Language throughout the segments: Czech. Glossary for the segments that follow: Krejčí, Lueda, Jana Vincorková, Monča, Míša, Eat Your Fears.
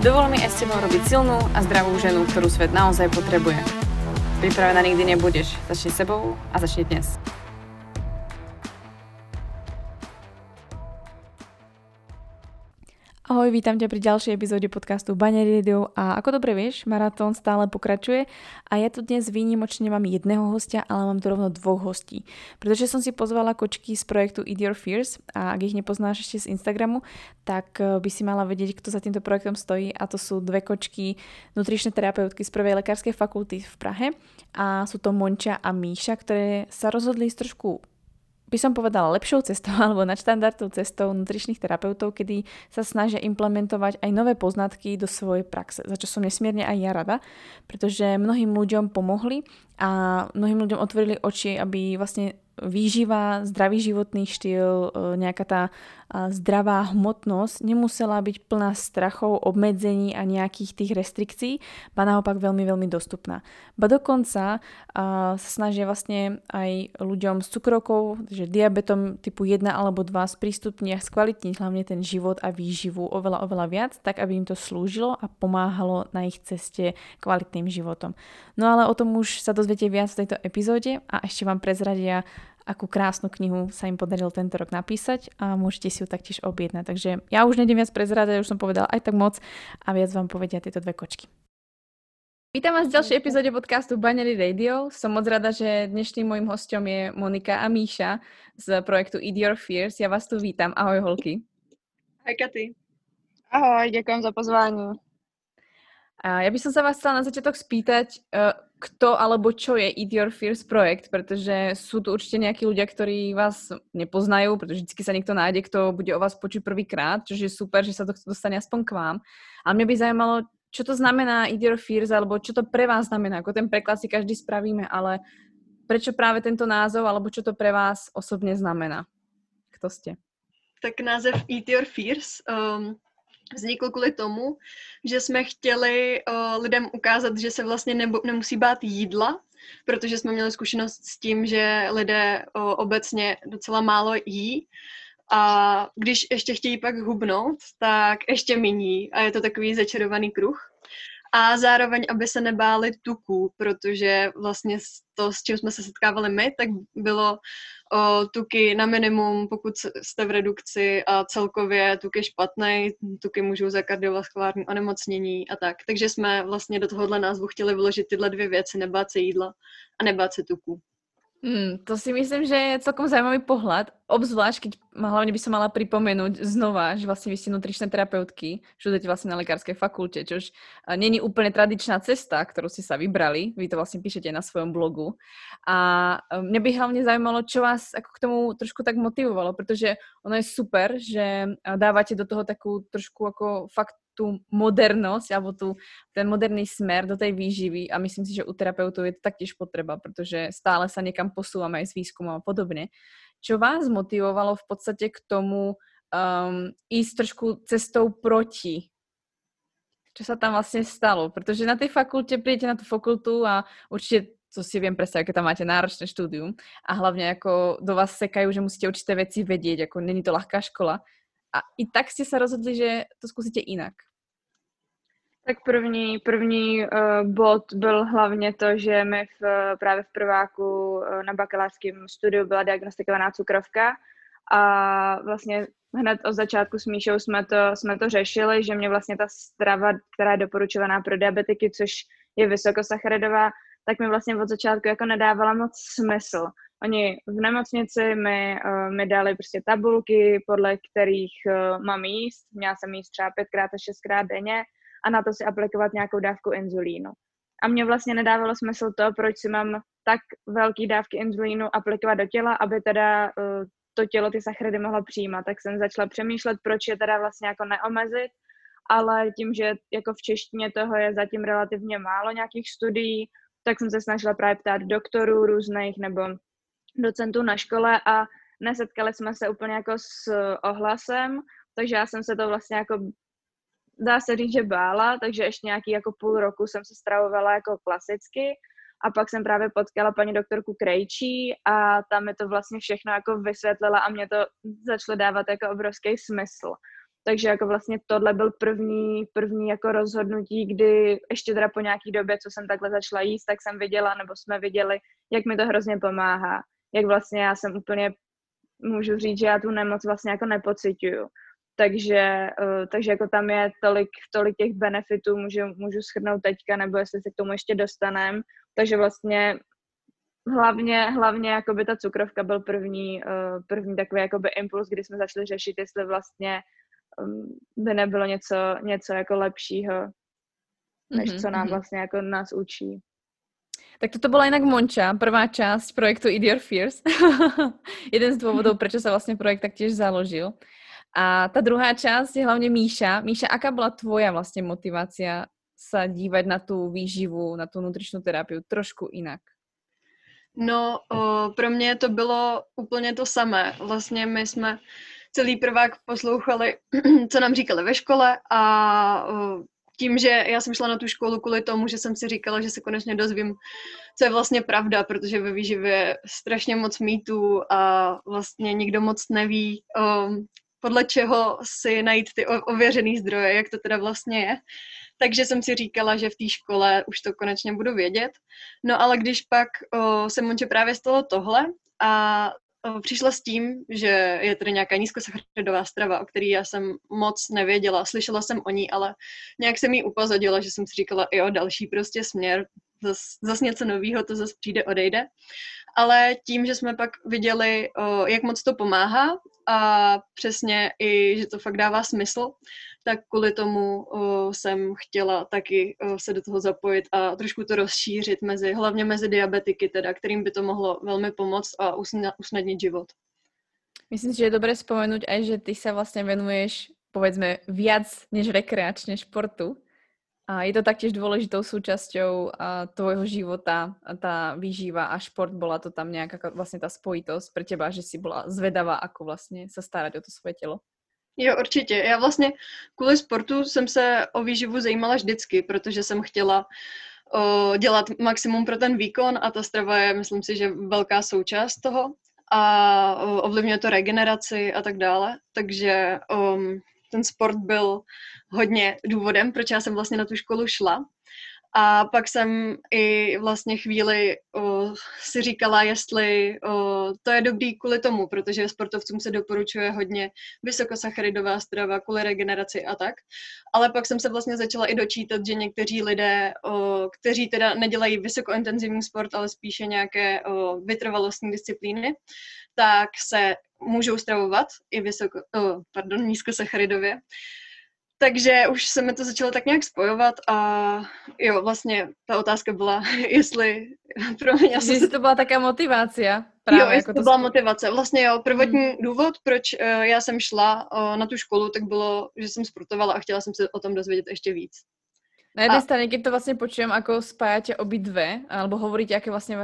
Dovol mi aj s tebou robiť silnú a zdravú ženu, ktorú svet naozaj potrebuje. Pripravená nikdy nebudeš. Začni s sebou a začni dnes. Ahoj, vítam ťa pri ďalšej epizóde podcastu Baňári Radio a ako dobre vieš, maratón stále pokračuje a ja tu dnes výnimočne mám jedného hostia, ale mám tu rovno dvoch hostí, pretože som si pozvala kočky z projektu Eat Your Fears a ak ich nepoznáš ešte z Instagramu, tak by si mala vedieť, kto za týmto projektom stojí a to sú dve kočky, nutričné terapeutky z prvej lekárskej fakulty v Prahe a sú to Monča a Míša, ktoré sa rozhodli ísť trošku by som povedala lepšou cestou alebo nadštandardnou cestou nutričných terapeutov, kedy sa snažia implementovať aj nové poznatky do svojej praxe, za čo som nesmierne aj ja rada, pretože mnohým ľuďom pomohli a mnohým ľuďom otvorili oči, aby vlastne výživa, zdravý životný štýl, nejaká tá zdravá hmotnosť nemusela byť plná strachov, obmedzení a nejakých tých restrikcií, ba naopak veľmi, veľmi dostupná. Ba dokonca sa snažia vlastne aj ľuďom s cukrovkou, takže diabetom typu 1 alebo 2 sprístupniť a skvalitniť hlavne ten život a výživu oveľa, oveľa viac, tak aby im to slúžilo a pomáhalo na ich ceste kvalitným životom. No ale o tom už sa dozviete viac v tejto epizóde a ešte vám prezradia, akú krásnu knihu sa im podarilo tento rok napísať a môžete si ju taktiež objednať. Takže ja už nejdem viac prezrádať, už som povedala aj tak moc a viac vám povedia tieto dve kočky. Vítam vás v ďalšej epizóde podcastu Baňári Radio. Som moc rada, že dnešným mojím hosťom je Monika a Míša z projektu Eat Your Fears. Ja vás tu vítam. Ahoj holky. Ahoj Katy. Ahoj, ďakujem za pozvanie. A ja by som sa vás chcela na začiatok spýtať, kto alebo čo je Eat Your Fears projekt, pretože sú tu určite nejakí ľudia, ktorí vás nepoznajú, pretože vždy sa niekto nájde, kto bude o vás počuť prvýkrát, čo je super, že sa to dostane aspoň k vám. A mňa by zaujímalo, čo to znamená Eat Your Fears, alebo čo to pre vás znamená, ako ten preklad si každý spravíme, ale prečo práve tento názov, alebo čo to pre vás osobne znamená? Kto ste? Tak název Eat Your Fears vznikl kvůli tomu, že jsme chtěli lidem ukázat, že se vlastně nemusí bát jídla, protože jsme měli zkušenost s tím, že lidé obecně docela málo jí a když ještě chtějí pak hubnout, tak ještě míní a je to takový začarovaný kruh. A zároveň, aby se nebáli tuků, protože vlastně to, s čím jsme se setkávali my, tak bylo tuky na minimum, pokud jste v redukci a celkově tuk je špatný, tuky můžou za kardiovaskulární onemocnění a tak. Takže jsme vlastně do tohohle názvu chtěli vyložit tyhle dvě věci, nebát se jídla a nebát se tuků. To si myslím, že je celkom zaujímavý pohľad, obzvlášť, keď hlavne by som mala pripomenúť znova, že vlastne vy ste nutričné terapeutky, študujete vlastne na lekárskej fakulte, čo už není úplne tradičná cesta, ktorú ste sa vybrali, vy to vlastne píšete na svojom blogu. A mňa by hlavne zaujímalo, čo vás ako k tomu trošku tak motivovalo, pretože ono je super, že dávate do toho takú trošku ako fakt tú modernosť, alebo ten moderný smer do tej výživy a myslím si, že u terapeutov je to taktiež potreba, pretože stále sa niekam posúvame aj s výskumom a podobne. Čo vás motivovalo v podstate k tomu ísť trošku cestou proti? Čo sa tam vlastne stalo? Pretože na tej fakulte, prídete na tú fakultu a určite to si viem predstaviť, keď tam máte náročné štúdium a hlavne ako do vás sekajú, že musíte určité veci vedieť, ako není to ľahká škola. A i tak ste sa rozhodli, že to skúsite inak. Tak první bod byl hlavně to, že mi právě v prváku na bakalářském studiu byla diagnostikovaná cukrovka a vlastně hned od začátku s Míšou jsme to řešili, že mě vlastně ta strava, která je doporučovaná pro diabetiky, což je vysokosacharidová, tak mi vlastně od začátku jako nedávala moc smysl. Oni v nemocnici mi dali prostě tabulky, podle kterých mám jíst. Měla jsem jíst třeba 5x a 6x denně a na to si aplikovat nějakou dávku inzulínu. A mě vlastně nedávalo smysl to, proč si mám tak velký dávky inzulínu aplikovat do těla, aby teda to tělo ty sacharidy mohlo přijímat. Tak jsem začala přemýšlet, proč je teda vlastně jako neomezit ale tím, že jako v češtině toho je zatím relativně málo nějakých studií, tak jsem se snažila právě ptát doktorů různých nebo docentů na škole a nesetkali jsme se úplně jako s ohlasem, takže já jsem se to vlastně jako, dá se říct, že bála, takže ještě nějaký jako půl roku jsem se stravovala jako klasicky a pak jsem právě potkala paní doktorku Krejčí a tam mi to vlastně všechno jako vysvětlila a mě to začalo dávat jako obrovský smysl. Takže jako vlastně tohle byl první jako rozhodnutí, kdy ještě teda po nějaký době, co jsem takhle začala jíst, tak jsem viděla, nebo jsme viděli, jak mi to hrozně pomáhá. Jak vlastně já jsem úplně, můžu říct, že já tu nemoc vlastně jako nepociťuju. Takže jako tam je tolik těch benefitů, můžu shrnout teďka, nebo jestli se k tomu ještě dostanem. Takže vlastně hlavně jakoby ta cukrovka byl první takový jakoby impuls, kdy jsme začali řešit, jestli vlastně by nebylo něco jako lepšího, než co nám vlastně jako nás učí. Tak toto bola inak Monča, prvá časť projektu Eat Your Fears. Jeden z dôvodov, prečo sa vlastne projekt taktiež založil. A tá druhá časť je hlavne Míša. Míša, aká bola tvoja vlastne motivácia sa dívať na tú výživu, na tú nutričnú terapiu trošku inak? No, pro mě to bylo úplně to samé. Vlastně my jsme celý prvák poslouchali, co nám říkali ve škole a tím, že já jsem šla na tu školu kvůli tomu, že jsem si říkala, že se konečně dozvím, co je vlastně pravda, protože ve výživě je strašně moc mýtů a vlastně nikdo moc neví, podle čeho si najít ty ověřený zdroje, jak to teda vlastně je. Takže jsem si říkala, že v té škole už to konečně budu vědět. No ale když pak se Monče právě stalo tohle a přišla s tím, že je tady nějaká nízkosacharidová strava, o které já jsem moc nevěděla. Slyšela jsem o ní, ale nějak jsem jí upozadila, že jsem si říkala, jo, další prostě směr, zas něco novýho, to zas přijde, odejde. Ale tím, že jsme pak viděli, jak moc to pomáhá a přesně i, že to fakt dává smysl, tak kvůli tomu jsem chtěla taky se do toho zapojit a trošku to rozšířit hlavně mezi diabetiky, teda, kterým by to mohlo velmi pomoct a usnadnit život. Myslím si, že je dobré vzpomenout aj, že ty se vlastně venuješ, povedzme, viac než rekreačně športu. A je to taktiež dôležitou súčasťou tvojho života, tá výživa a šport, bola to tam nejaká vlastne tá spojitosť pre teba, že si bola zvedavá, ako vlastne sa starať o to svoje telo? Jo, určitě. Já vlastně kvůli sportu jsem se o výživu zajímala vždycky, protože jsem chtěla dělat maximum pro ten výkon a ta strava je, myslím si, že velká součást toho a ovlivňuje to regeneraci a tak dále. Takže ten sport byl hodně důvodem, proč já jsem vlastně na tu školu šla. A pak jsem i vlastně chvíli si říkala, jestli to je dobrý kvůli tomu, protože sportovcům se doporučuje hodně vysokosacharidová strava kvůli regeneraci a tak. Ale pak jsem se vlastně začala i dočítat, že někteří lidé, kteří teda nedělají vysokointenzivní sport, ale spíše nějaké vytrvalostní disciplíny, tak se můžou stravovat i nízkosacharidově. Takže už se mi to začalo tak nějak spojovat a jo, vlastně ta otázka byla, jestli pro mě... Jestli to byla taká motivácia. Právě, jo, jestli to byla motivace. Vlastně jo, prvotní důvod, proč já jsem šla na tu školu, tak bylo, že jsem sportovala a chtěla jsem se o tom dozvědět ještě víc. Na jednej strane, keď to vlastne počujem, ako spájate obidve, alebo hovoríte, aké vlastne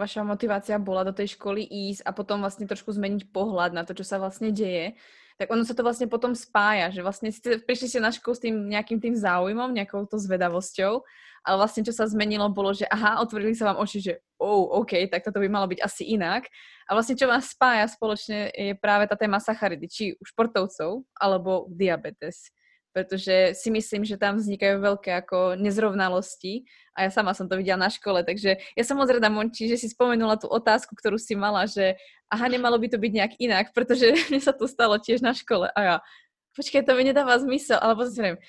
vaša motivácia bola do tej školy ísť a potom vlastne trošku zmeniť pohľad na to, čo sa vlastne deje, tak ono sa to vlastne potom spája, že vlastne prišli ste na školu s tým nejakým tým záujmom, nejakou to zvedavosťou, ale vlastne čo sa zmenilo bolo, že aha, otvorili sa vám oči, že OK, tak toto by malo byť asi inak. A vlastne čo vás spája spoločne je práve tá téma sacharidy, či u športovcov, alebo diabetes. Pretože si myslím, že tam vznikajú veľké ako nezrovnalosti a ja sama som to videla na škole, takže ja som moc rada, Monči, že si spomenula tú otázku, ktorú si mala, že aha, nemalo by to byť nejak inak, pretože mne sa to stalo tiež na škole a ja, počkaj, to mi nedáva zmysel, ale pozriem,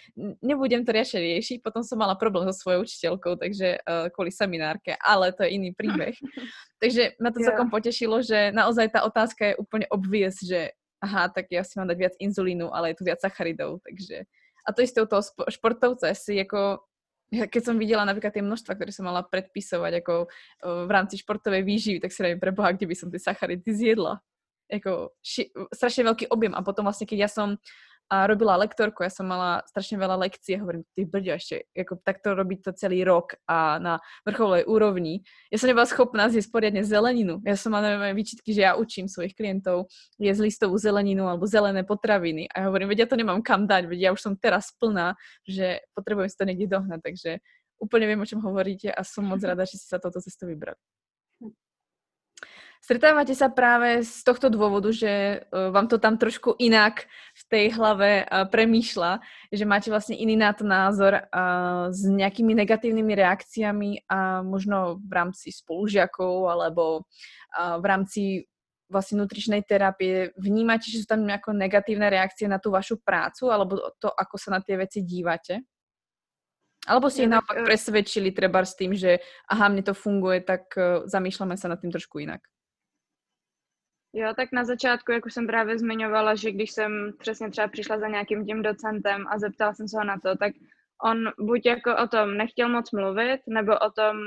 nebudem to riešiť, potom som mala problém so svojou učiteľkou, takže kvôli seminárke, ale to je iný príbeh. Takže ma to celkom potešilo, že naozaj tá otázka je úplne obvious, že aha, tak ja si mám dať viac inzulínu, ale je tu viac sacharidov, takže... A to isté u toho športovca si ako... Keď som videla napríklad tie množstva, ktoré som mala predpisovať ako v rámci športovej výživy, tak si dajím preboha, kde by som tie sacharidy zjedla. Strašne veľký objem. A potom vlastne, keď ja som a robila lektorku, ja som mala strašne veľa lekcií, hovorím, ty brďo, ešte ako takto robiť to celý rok a na vrcholej úrovni. Ja som nebola schopná zjesť poriadne zeleninu. Ja som mala, neviem, výčitky, že ja učím svojich klientov jesť listovú zeleninu alebo zelené potraviny. A ja hovorím, veď ja to nemám kam dať, veď ja už som teraz plná, že potrebujem si to niekde dohnať, takže úplne viem, o čom hovoríte a som moc rada, že si sa touto cestou vybrali. Stretávate sa práve z tohto dôvodu, že vám to tam trošku inak v tej hlave premýšľa, že máte vlastne iný na to názor s nejakými negatívnymi reakciami a možno v rámci spolužiakov alebo v rámci vlastne nutričnej terapie. Vnímate, že sú tam nejaké negatívne reakcie na tú vašu prácu alebo to, ako sa na tie veci dívate? Alebo si ich naopak presvedčili treba s tým, že aha, mne to funguje, tak zamýšľame sa nad tým trošku inak? Jo, tak na začátku, jak už jsem právě zmiňovala, že když jsem přesně třeba přišla za nějakým tím docentem a zeptala jsem se ho na to, tak on buď jako o tom nechtěl moc mluvit, nebo o tom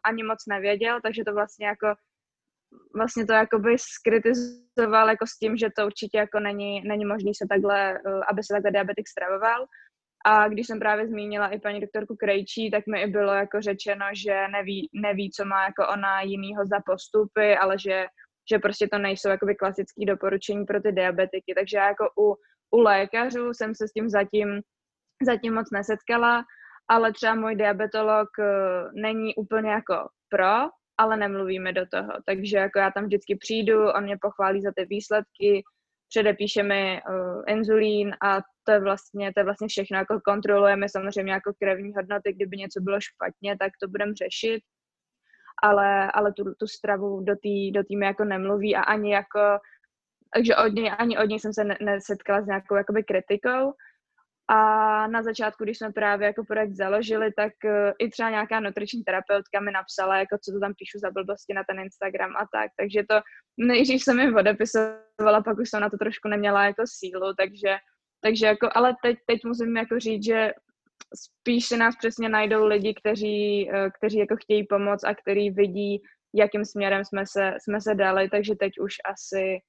ani moc nevěděl, takže to vlastně to jakoby skritizoval jako s tím, že to určitě jako není možný se takhle, aby se takhle diabetik stravoval. A když jsem právě zmínila i paní doktorku Krejčí, tak mi i bylo jako řečeno, že neví, co má jako ona jinýho za postupy, ale že prostě to nejsou jakoby klasické doporučení pro ty diabetiky. Takže já jako u lékařů jsem se s tím zatím moc nesetkala, ale třeba můj diabetolog není úplně jako pro, ale nemluvíme do toho. Takže jako já tam vždycky přijdu, on mě pochválí za ty výsledky, předepíše mi inzulín a to je vlastně všechno. Jako kontrolujeme samozřejmě jako krevní hodnoty, kdyby něco bylo špatně, tak to budeme řešit. Ale tu stravu do týmy jako nemluví a ani jako, takže od něj jsem se nesetkala s nějakou jakoby kritikou. A na začátku, když jsme právě jako projekt založili, tak i třeba nějaká nutriční terapeutka mi napsala, jako co to tam píšu za blbosti na ten Instagram a tak. Takže to nejdřív jsem jim odepisovala, pak už jsem na to trošku neměla jako sílu, takže jako, ale teď musím jako říct, že spíš se nás přesně najdou lidi, kteří jako chtějí pomoct a kteří vidí, jakým směrem jsme se dali, takže teď už asi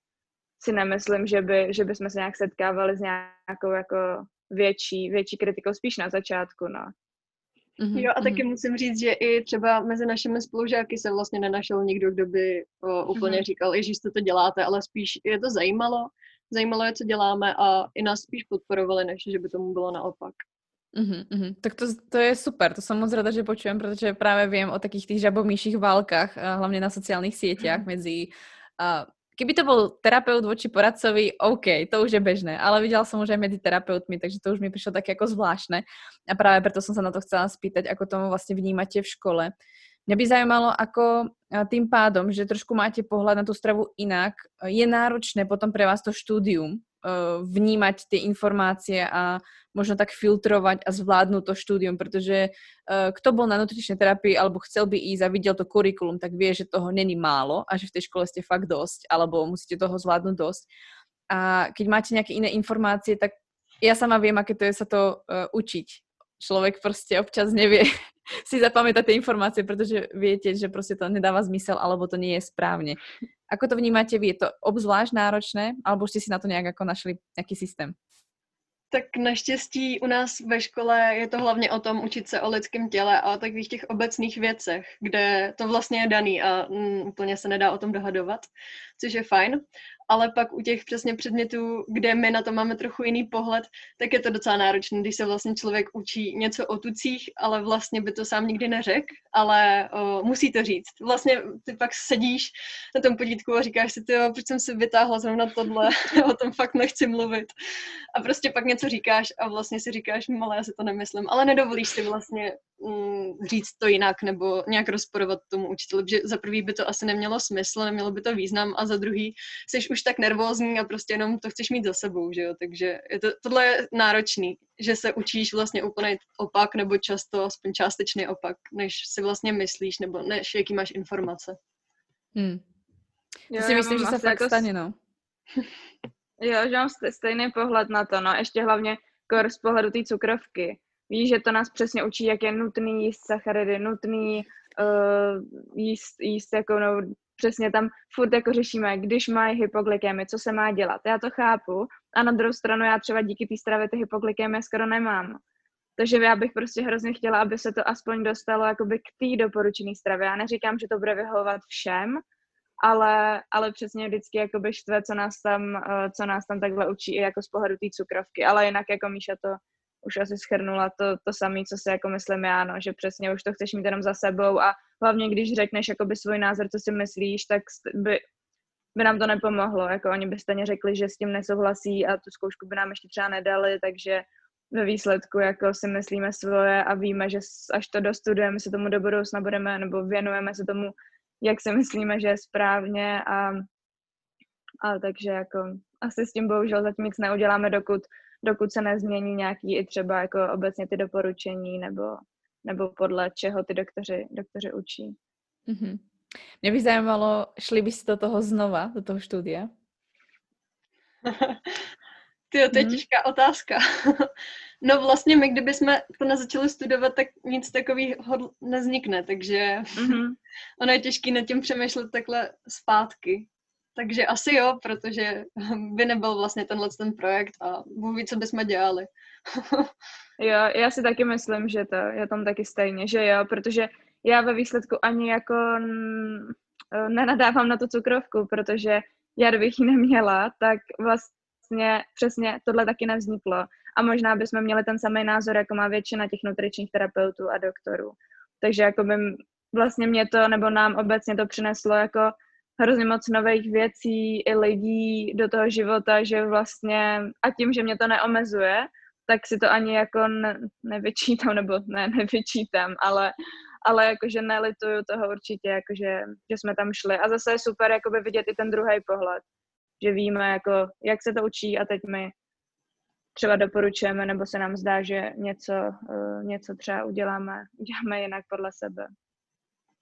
si nemyslím, že by jsme se nějak setkávali s nějakou jako větší kritikou, spíš na začátku, no. Jo, a taky musím říct, že i třeba mezi našimi spolužáky se vlastně nenašel nikdo, kdo by úplně říkal, ježíš, to děláte, ale spíš je to zajímalo je, co děláme a i nás spíš podporovali, než že by tomu bylo naopak. Tak to je super, to som moc rada, že počujem, pretože práve viem o takých tých žabomýších válkach, hlavne na sociálnych sieťach medzi... Keby to bol terapeut voči poradcovi, OK, to už je bežné, ale videla som už aj medzi terapeutmi, takže to už mi prišlo také ako zvláštne a práve preto som sa na to chcela spýtať, ako tomu vlastne vnímate v škole. Mňa by zaujímalo, ako tým pádom, že trošku máte pohľad na tú stravu inak, je náročné potom pre vás to štúdium vnímať tie informácie a možno tak filtrovať a zvládnuť to štúdium, pretože kto bol na nutričnej terapii alebo chcel by ísť a videl to kurikulum, tak vie, že toho není málo a že v tej škole ste fakt dosť, alebo musíte toho zvládnuť dosť. A keď máte nejaké iné informácie, tak ja sama viem, aké to je sa to učiť. Človek proste občas nevie si zapamätať tie informácie, pretože viete, že proste to nedáva zmysel alebo to nie je správne. Ako to vnímate vy? Je to obzvlášť náročné? Alebo ste si na to nejak ako našli nejaký systém? Tak naštěstí u nás ve škole je to hlavně o tom učit se o lidském těle a o takových těch obecných věcech, kde to vlastně je daný a úplně se nedá o tom dohadovat, což je fajn. Ale pak u těch přesně předmětů, kde my na to máme trochu jiný pohled, tak je to docela náročné, když se vlastně člověk učí něco o tucích, ale vlastně by to sám nikdy neřekl, ale musí to říct. Vlastně ty pak sedíš na tom podítku a říkáš si, tyjo, proč jsem si vytáhla zrovna tohle, o tom fakt nechci mluvit. A prostě pak něco říkáš a vlastně si říkáš, ale já si to nemyslím, ale nedovolíš si vlastně říct to jinak nebo nějak rozporovat tomu učiteli, že za prvý by to asi nemělo smysl, nemělo by to význam a za druhý jsi už tak nervózní a prostě jenom to chceš mít za sebou, že jo, takže je to, tohle je náročný, že se učíš vlastně úplný opak nebo často aspoň částečný opak, než si vlastně myslíš nebo než jaký máš informace. Jo, si myslím, že se fakt jako stane, no. Jo, že mám stejný pohled na to, no, ještě hlavně kor z pohledu té cukrovky. Víš, že to nás přesně učí, jak je nutný jíst sacharidy, nutný jíst jako, no, přesně tam furt jako řešíme, když mají hypoglykemii, co se má dělat. Já to chápu, A na druhou stranu já třeba díky té stravě ty hypoglykémie skoro nemám. Takže já bych prostě hrozně chtěla, aby se to aspoň dostalo jakoby k té doporučené stravě. Já neříkám, že to bude vyhovovat všem, ale přesně vždycky jakoby štve, co nás tam takhle učí i jako z pohledu té cukrovky. Ale jinak jako Míša to už asi shrnula to samé, co si jako myslím já, no, že přesně už to chceš mít jenom za sebou a hlavně když řekneš jakoby svůj názor, co si myslíš, tak by nám to nepomohlo, jako oni by stejně řekli, že s tím nesouhlasí a tu zkoušku by nám ještě třeba nedali, takže ve výsledku jako si myslíme svoje a víme, že až to dostudujeme, se tomu do budoucna budeme, nebo věnujeme se tomu, jak si myslíme, že je správně a takže jako asi s tím bohužel zatím nic neuděláme, dokud se nezmění nějaký i třeba jako obecně ty doporučení nebo podle čeho ty doktoři učí. Mm-hmm. Mňa by zaujímalo, šli by si do toho znova, do toho štúdia? Tyjo, to je těžká otázka. No vlastně my, kdyby jsme to nezačali studovat, tak nic takového nevznikne, takže ono je těžké nad tím přemýšlet takhle zpátky. Takže asi jo, protože by nebyl vlastně tenhle projekt a Bůh ví, co bychom dělali. Jo, já si taky myslím, že to je tam taky stejně, že jo, protože já ve výsledku ani jako nenadávám na tu cukrovku, protože já kdybych ji neměla, tak vlastně přesně tohle taky nevzniklo. A možná bychom měli ten samý názor, jako má většina těch nutričních terapeutů a doktorů. Takže jako by vlastně mě to, nebo nám obecně to přineslo jako hrozně moc nových věcí i lidí do toho života, že vlastně a tím, že mě to neomezuje, tak si to ani jako nevyčítám, nebo nevyčítám, ale jakože nelituju toho určitě, jakože, že jsme tam šli. A zase je super jakoby vidět i ten druhý pohled, že víme, jako, jak se to učí a teď my třeba doporučujeme, nebo se nám zdá, že něco třeba uděláme jinak podle sebe.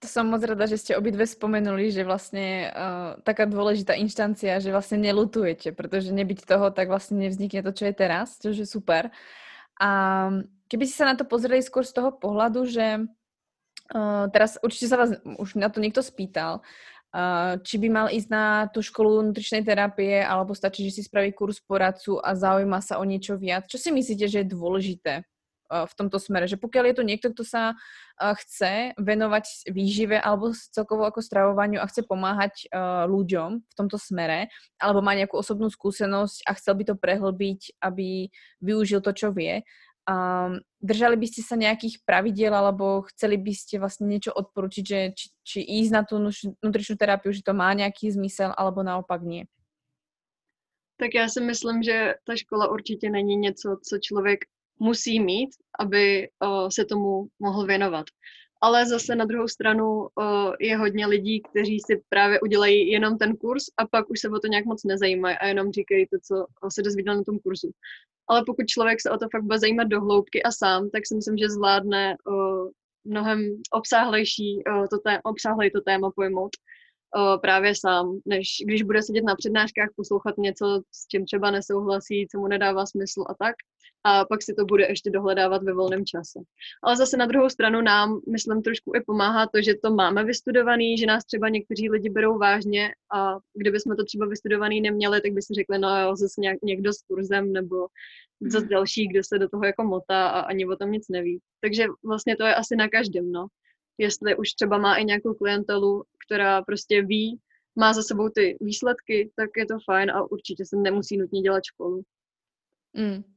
To som moc rada, že ste obidve spomenuli, že vlastne taká dôležitá inštancia, že vlastne nelutujete, pretože nebyť toho, tak vlastne nevznikne to, čo je teraz, čo je super. A keby ste sa na to pozreli skôr z toho pohľadu, že teraz určite sa vás už na to niekto spýtal, či by mal ísť na tú školu nutričnej terapie, alebo stačí, že si spraví kurz poradcu a zaujíma sa o niečo viac. Čo si myslíte, že je dôležité v tomto smere? Že pokiaľ je tu niekto, kto sa chce venovať výžive alebo celkovo ako stravovaniu a chce pomáhať ľuďom v tomto smere, alebo má nejakú osobnú skúsenosť a chcel by to prehlbiť, aby využil to, čo vie. Držali by ste sa nejakých pravidiel alebo chceli by ste vlastne niečo odporučiť, že či ísť na tú nutričnú terapiu, že to má nejaký zmysel alebo naopak nie? Tak ja si myslím, že tá škola určite není něco, co člověk musí mít, aby se tomu mohl věnovat. Ale zase na druhou stranu je hodně lidí, kteří si právě udělají jenom ten kurz a pak už se o to nějak moc nezajímají a jenom říkají to, co se dozvídal na tom kurzu. Ale pokud člověk se o to fakt bude zajímat do hloubky a sám, tak si myslím, že zvládne mnohem obsáhlej to téma pojmout právě sám, než když bude sedět na přednáškách, poslouchat něco, s čím třeba nesouhlasí, co mu nedává smysl a tak. A pak si to bude ještě dohledávat ve volném čase. Ale zase na druhou stranu nám, myslím, trošku i pomáhá to, že to máme vystudovaný, že nás třeba někteří lidi berou vážně a kdyby jsme to třeba vystudovaný neměli, tak by si řekli, no jo, zase někdo s kurzem nebo zase další, kdo se do toho jako motá a ani o tom nic neví. Takže vlastně to je asi na každém, no. Jestli už třeba má i nějakou klientelu, která prostě ví, má za sebou ty výsledky, tak je to fajn a určitě se nemusí nutně dělat školu.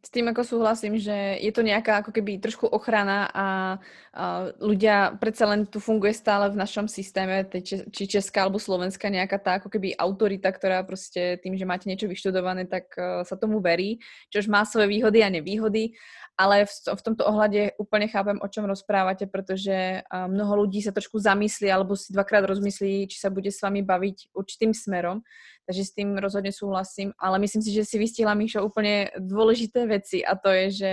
S tým ako súhlasím, že je to nejaká ako keby trošku ochrana a ľudia, predsa len tu funguje stále v našom systéme, či česká alebo slovenská nejaká tá ako keby autorita, ktorá proste tým, že máte niečo vyštudované, tak sa tomu verí, čo už má svoje výhody a nevýhody, ale v tomto ohľade úplne chápem, o čom rozprávate, pretože mnoho ľudí sa trošku zamyslí alebo si dvakrát rozmyslí, či sa bude s vami baviť určitým smerom, takže s tým rozhodne súhlasím, ale myslím si, že si vystihla, Míša, úplne dôležité veci a to je, že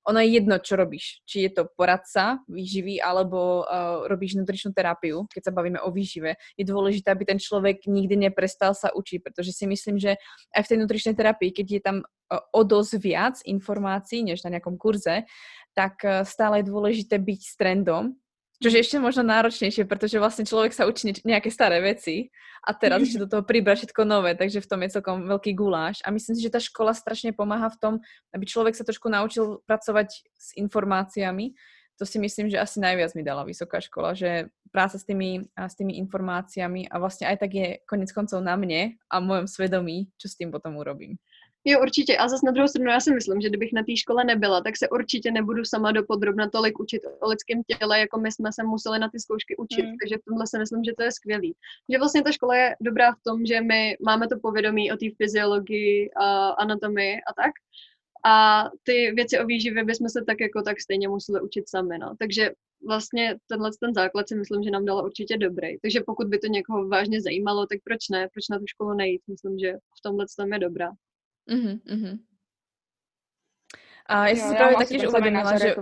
ono je jedno, čo robíš. Či je to poradca výživy, alebo robíš nutričnú terapiu, keď sa bavíme o výžive. Je dôležité, aby ten človek nikdy neprestal sa učiť, pretože si myslím, že aj v tej nutričnej terapii, keď je tam o dosť viac informácií, než na nejakom kurze, tak stále je dôležité byť s trendom Čo je ešte možno náročnejšie, pretože vlastne človek sa učí nejaké staré veci a teraz ešte do toho príbra všetko nové, takže v tom je celkom veľký guláš. A myslím si, že tá škola strašne pomáha v tom, aby človek sa trošku naučil pracovať s informáciami. To si myslím, že asi najviac mi dala vysoká škola, že práca s tými informáciami a vlastne aj tak je konec koncov na mne a mojom svedomí, čo s tým potom urobím. Jo, určitě. A zase na druhou stranu já si myslím, že kdybych na té škole nebyla, tak se určitě nebudu sama dopodrobna tolik učit o lidském těle, jako my jsme se museli na ty zkoušky učit. Takže v tomhle si myslím, že to je skvělý. Že vlastně ta škola je dobrá v tom, že my máme to povědomí o té fyziologii a anatomii a tak. A ty věci o výživě bychom se tak jako tak stejně museli učit sami. No. Takže vlastně tenhle ten základ si myslím, že nám dala určitě dobrý. Takže pokud by to někoho vážně zajímalo, tak proč ne? Proč na tu školu nejít? Myslím, že v tomhle tom je dobrá. A ja si práve taktiež uvedomila, že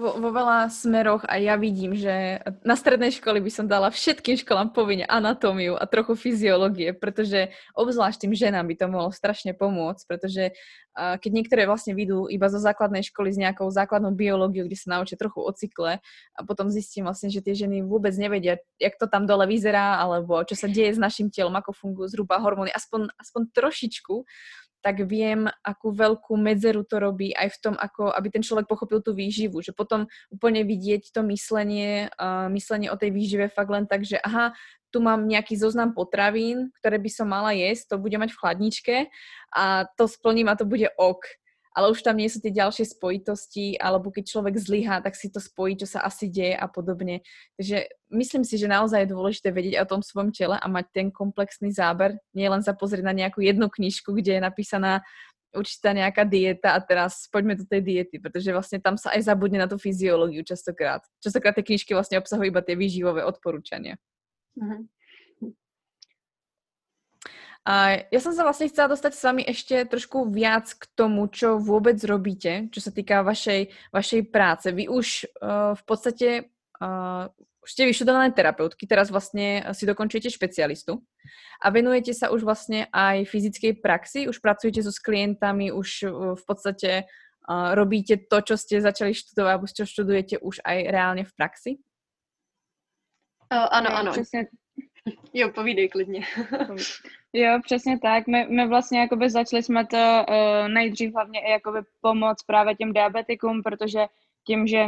vo veľa smeroch a ja vidím, že na strednej škole by som dala všetkým školám povinne anatómiu a trochu fyziológie, pretože obzvlášť tým ženám by to mohlo strašne pomôcť, pretože keď niektoré vlastne vyjdú iba zo základnej školy s nejakou základnou biológiou, kde sa naučia trochu o cykle a potom zistím vlastne, že tie ženy vôbec nevedia, jak to tam dole vyzerá alebo čo sa deje s našim telom, ako fungujú zhruba hormóny, aspoň trošičku, tak viem, akú veľkú medzeru to robí aj v tom, ako aby ten človek pochopil tú výživu. Že potom úplne vidieť to myslenie o tej výžive fakt len tak, že aha, tu mám nejaký zoznam potravín, ktoré by som mala jesť, to budem mať v chladničke a to splním a to bude ok. Ale už tam nie sú tie ďalšie spojitosti, alebo keď človek zlyhá, tak si to spojí, čo sa asi deje a podobne. Takže myslím si, že naozaj je dôležité vedieť o tom svojom tele a mať ten komplexný záber, nie len sa pozrieť na nejakú jednu knižku, kde je napísaná určitá nejaká dieta a teraz poďme do tej diety, pretože vlastne tam sa aj zabudne na tú fyziológiu častokrát. Častokrát tie knižky vlastne obsahujú iba tie výživové odporúčania. Mhm. A ja som sa vlastne chcela dostať s vami ešte trošku viac k tomu, čo vôbec robíte, čo sa týka vašej práce. Vy už v podstate ste vyštudované terapeutky, teraz vlastne si dokončujete špecialistu a venujete sa už vlastne aj fyzickej praxi, už pracujete so s klientami, už v podstate robíte to, čo ste začali študovať, alebo čo študujete už aj reálne v praxi? Ano. Jo, povídej klidně. Jo, přesně tak. My vlastně jakoby začali jsme to nejdřív hlavně i jakoby pomoc právě těm diabetikům, protože tím, že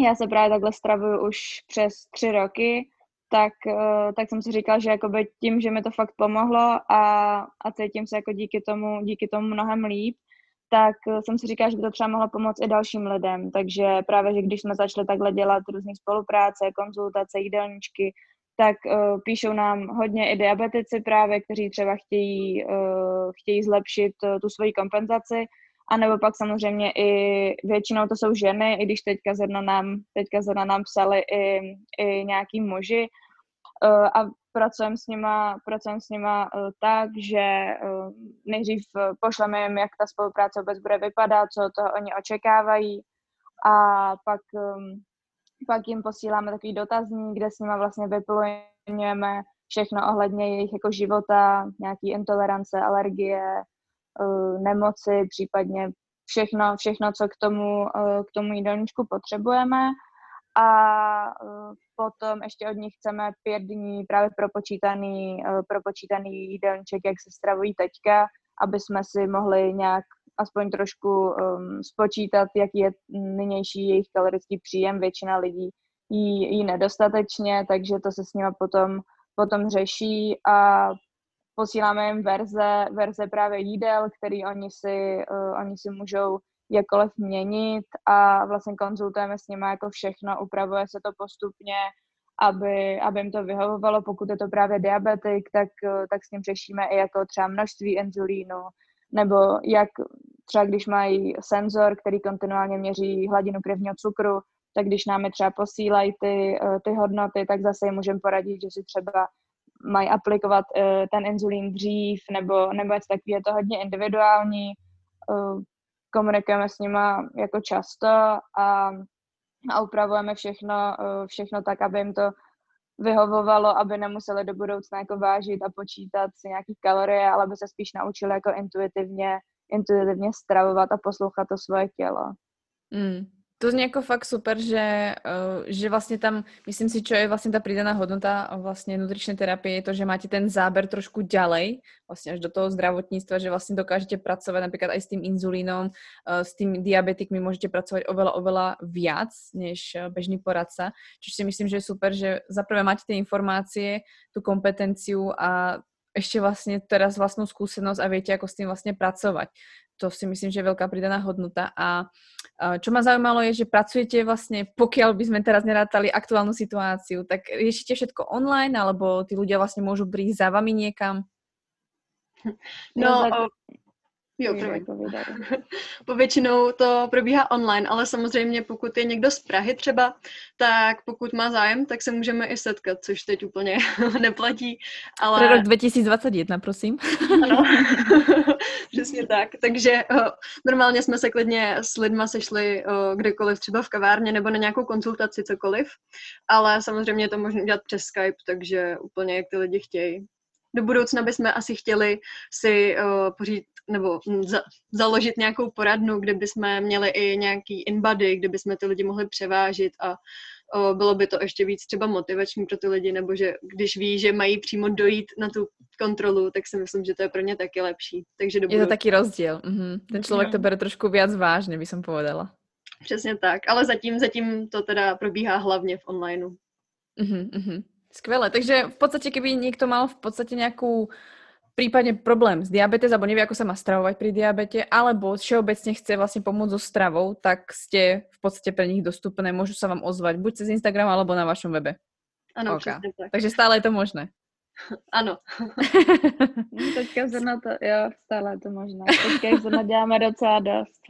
já se právě takhle stravuju už přes 3 roky, tak jsem si říkala, že jakoby tím, že mi to fakt pomohlo a cítím se jako díky tomu mnohem líp, tak jsem si říkala, že by to třeba mohlo pomoct i dalším lidem. Takže právě, že když jsme začali takhle dělat různé spolupráce, konzultace, jídelníčky, tak píšou nám hodně i diabetici právě, kteří třeba chtějí zlepšit tu svoji kompenzaci, anebo pak samozřejmě i většinou to jsou ženy, i když teďka zrovna nám psali i nějaký muži a pracujeme s nima tak, že nejdřív pošleme jim, jak ta spolupráce vůbec bude vypadat, co toho oni očekávají a pak jim posíláme takový dotazník, kde s nima vlastně vyplňujeme všechno ohledně jejich jako života, nějaký intolerance, alergie, nemoci, případně všechno, co k tomu jídelníčku potřebujeme. A potom ještě od nich chceme 5 dní právě propočítaný jídelníček, jak se stravují teďka, aby jsme si mohli nějak aspoň trošku spočítat, jaký je nynější jejich kalorický příjem. Většina lidí jí nedostatečně, takže to se s nimi potom řeší a posíláme jim verze právě jídel, který oni si můžou jakkoliv měnit a vlastně konzultujeme s nimi jako všechno, upravuje se to postupně, aby jim to vyhovovalo. Pokud je to právě diabetik, tak s ním řešíme i jako třeba množství inzulínu, nebo jak třeba když mají senzor, který kontinuálně měří hladinu krevního cukru, tak když nám je třeba posílají ty hodnoty, tak zase jim můžeme poradit, že si třeba mají aplikovat ten inzulín dřív, nebo tak je to hodně individuální. Komunikujeme s nima jako často a upravujeme všechno tak, aby jim to vyhovovalo, aby nemuseli do budoucna jako vážit a počítat si nějaké kalorie, ale by se spíš naučili jako intuitivně stravovat a poslouchat to svoje tělo. To zní jako fakt super, že vlastně tam, myslím si, čo je vlastně ta pridaná hodnota vlastně nutriční terapie, je to, že máte ten záber trošku ďalej, vlastně až do toho zdravotníctva, že vlastně dokážete pracovat například aj s tým inzulínom, s tým diabetikmi můžete pracovat oveľa viac než bežný poradca, což si myslím, že je super, že zaprvé máte ty informácie, tu kompetenciu a ešte vlastne teraz vlastnú skúsenosť a viete, ako s tým vlastne pracovať. To si myslím, že je veľká pridaná hodnota. A čo ma zaujímalo je, že pracujete vlastne, pokiaľ by sme teraz nerátali aktuálnu situáciu, tak riešite všetko online, alebo tí ľudia vlastne môžu prísť za vami niekam? Povětšinou to probíhá online, ale samozřejmě pokud je někdo z Prahy třeba, tak pokud má zájem, tak se můžeme i setkat, což teď úplně neplatí. Ale... Pro rok 2021, prosím. Ano, přesně tak. Takže normálně jsme se klidně s lidma sešli kdekoliv, třeba v kavárně nebo na nějakou konzultaci, cokoliv, ale samozřejmě to možná dělat přes Skype, takže úplně jak ty lidi chtějí. Do budoucna bychom asi chtěli si pořídit nebo založit nějakou poradnu, kde bychom měli i nějaký inbody, kde bychom ty lidi mohli převážit a bylo by to ještě víc třeba motivační pro ty lidi, nebo že když ví, že mají přímo dojít na tu kontrolu, tak si myslím, že to je pro ně taky lepší. Takže do budoucna. Je to taky rozdíl. Mhm. Ten člověk to bere trošku víc vážně, bych som povedala. Přesně tak, ale zatím to teda probíhá hlavně v onlineu. Mhm, mhm. Skvelé, takže v podstate, keby niekto mal v podstate nejakú prípadne problém s diabetes, alebo nevie, ako sa má stravovať pri diabete, alebo všeobecne chce vlastne pomôcť so stravou, tak ste v podstate pre nich dostupné, môžu sa vám ozvať buď cez Instagram, alebo na vašom webe. Áno, okay. Přesně tak. Takže stále je to možné. Ano. Teďka zrovna to, jo, stále je to možné. Teďka zrovna děláme docela dost.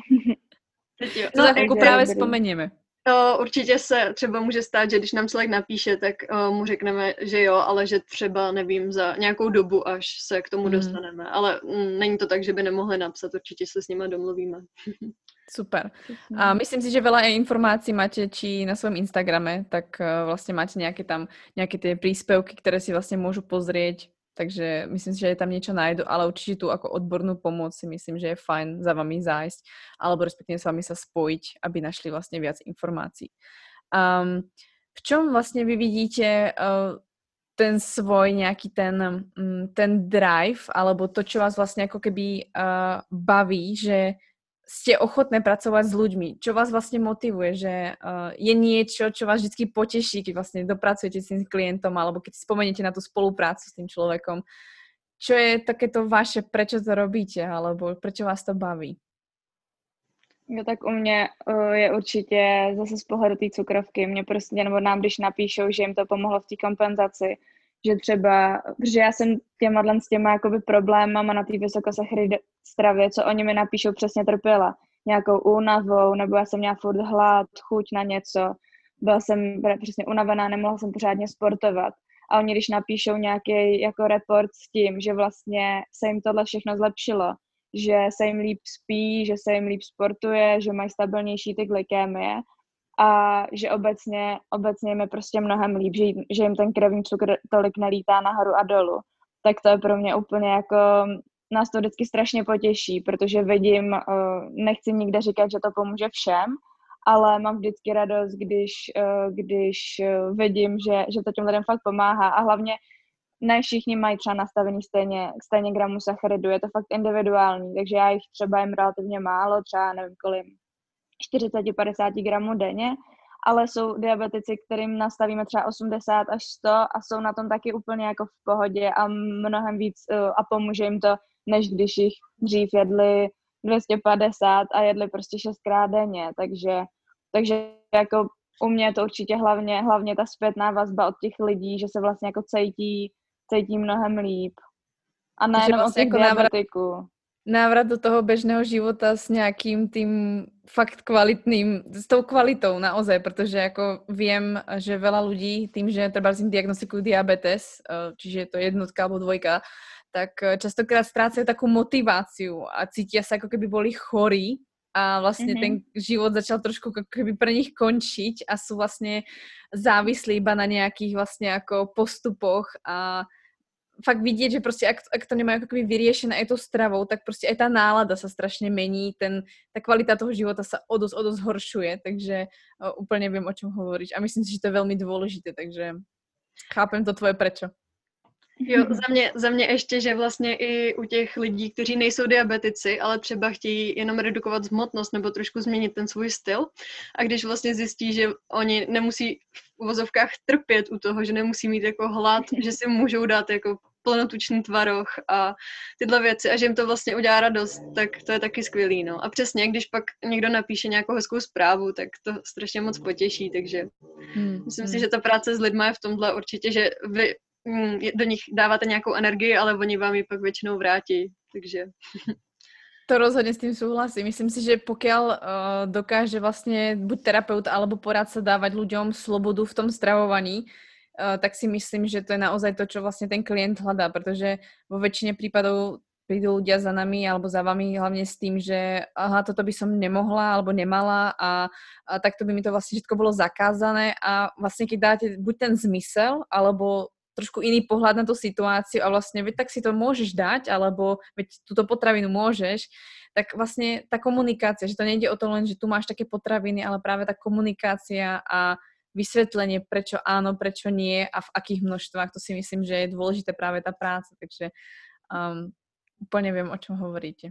To za chvíľku práve spomenieme. No, určitě se třeba může stát, že když nám člověk napíše, tak mu řekneme, že jo, ale že třeba, nevím, za nějakou dobu, až se k tomu dostaneme. Ale není to tak, že by nemohli napsat, určitě se s nimi domluvíme. Super. A myslím si, že veľa informácií máte či na svojom Instagrame, tak vlastne máte nejaké tie príspevky, ktoré si vlastne môžu pozrieť. Takže myslím si, že tam niečo nájdu, ale určite tú ako odbornú pomoc si myslím, že je fajn za vami zájsť, alebo respektíve s vami sa spojiť, aby našli vlastne viac informácií. V čom vlastne vy vidíte ten svoj nejaký ten drive, alebo to, čo vás vlastne ako keby baví, že ste ochotné pracovať s ľuďmi? Čo vás vlastne motivuje? Že je niečo, čo vás vždy poteší, keď vlastne dopracujete s tým klientom alebo keď si spomeniete na tú spoluprácu s tým človekom? Čo je takéto vaše? Prečo to robíte? Alebo prečo vás to baví? No tak u mě je určitě zase z pohledu té cukrovky. Mě prostě, nebo nám, když napíšou, že jim to pomohlo v té kompenzaci, že třeba, protože já jsem s těma jakoby problémama na té vysokosacharidové stravě, co oni mi napíšou, přesně trpěla nějakou únavou, nebo já jsem měla furt hlad, chuť na něco, byla jsem přesně unavená, nemohla jsem pořádně sportovat. A oni když napíšou nějaký jako report s tím, že vlastně se jim tohle všechno zlepšilo, že se jim líp spí, že se jim líp sportuje, že mají stabilnější ty glykémie, a že obecně jim je prostě mnohem líp, že jim ten krevní cukr tolik nelítá nahoru a dolů. Tak to je pro mě úplně jako, nás to vždycky strašně potěší, protože vidím, nechci nikde říkat, že to pomůže všem, ale mám vždycky radost, když vidím, že to těm lidem fakt pomáhá a hlavně ne všichni mají třeba nastavení stejně gramů sacharidu, je to fakt individuální, takže já jich třeba jim relativně málo, třeba nevím kolik, 40-50 gramů denně, ale jsou diabetici, kterým nastavíme třeba 80 až 100 a jsou na tom taky úplně jako v pohodě a mnohem víc a pomůže jim to, než když jich dřív jedli 250 a jedli prostě 6x denně, takže jako u mě to určitě hlavně ta zpětná vazba od těch lidí, že se vlastně jako cítí mnohem líp. A nejenom vlastně od těch jako diabetiků. Návrat do toho bežného života s nejakým tým fakt kvalitným, s tou kvalitou naozaj, pretože ako viem, že veľa ľudí tým, že treba s tým diagnostikujú diabetes, čiže je to jednotka alebo dvojka, tak častokrát strácajú takú motiváciu a cítia sa ako keby boli chorí a vlastne ten život začal trošku ako keby pre nich končiť a sú vlastne závislí iba na nejakých vlastne ako postupoch a fakt vidieť, že proste ak to nemajú akoby vyriešené aj tou stravou, tak proste aj tá nálada sa strašne mení, tá kvalita toho života sa o dosť horšuje, takže úplne viem, o čom hovoríš a myslím si, že to je veľmi dôležité, takže chápem to tvoje prečo. Jo, za mě ještě, že vlastně i u těch lidí, kteří nejsou diabetici, ale třeba chtějí jenom redukovat hmotnost nebo trošku změnit ten svůj styl. A když vlastně zjistí, že oni nemusí v uvozovkách trpět u toho, že nemusí mít jako hlad, že si můžou dát jako plnotučný tvaroh a tyhle věci a že jim to vlastně udělá radost, tak to je taky skvělý, no. A přesně, když pak někdo napíše nějakou hezkou zprávu, tak to strašně moc potěší, takže myslím si, že ta práce s lidma je v tomhle určitě, že vy do nich dáváte nějakou energii, ale oni vám ji pak většinou vrátí, takže... To rozhodne s tým súhlasím. Myslím si, že pokiaľ dokáže vlastne buď terapeut alebo poradca dávať ľuďom slobodu v tom stravovaní, tak si myslím, že to je naozaj to, čo vlastne ten klient hľadá, pretože vo väčšine prípadov prídu ľudia za nami alebo za vami hlavne s tým, že aha, toto by som nemohla alebo nemala a takto by mi to vlastne všetko bolo zakázané a vlastne keď dáte buď ten zmysel alebo trošku iný pohľad na tú situáciu a vlastne veď tak si to môžeš dať, alebo veď túto potravinu môžeš, tak vlastne tá komunikácia, že to nejde o to len, že tu máš také potraviny, ale práve tá komunikácia a vysvetlenie, prečo áno, prečo nie a v akých množstvách, to si myslím, že je dôležité práve tá práca, takže úplne viem, o čom hovoríte.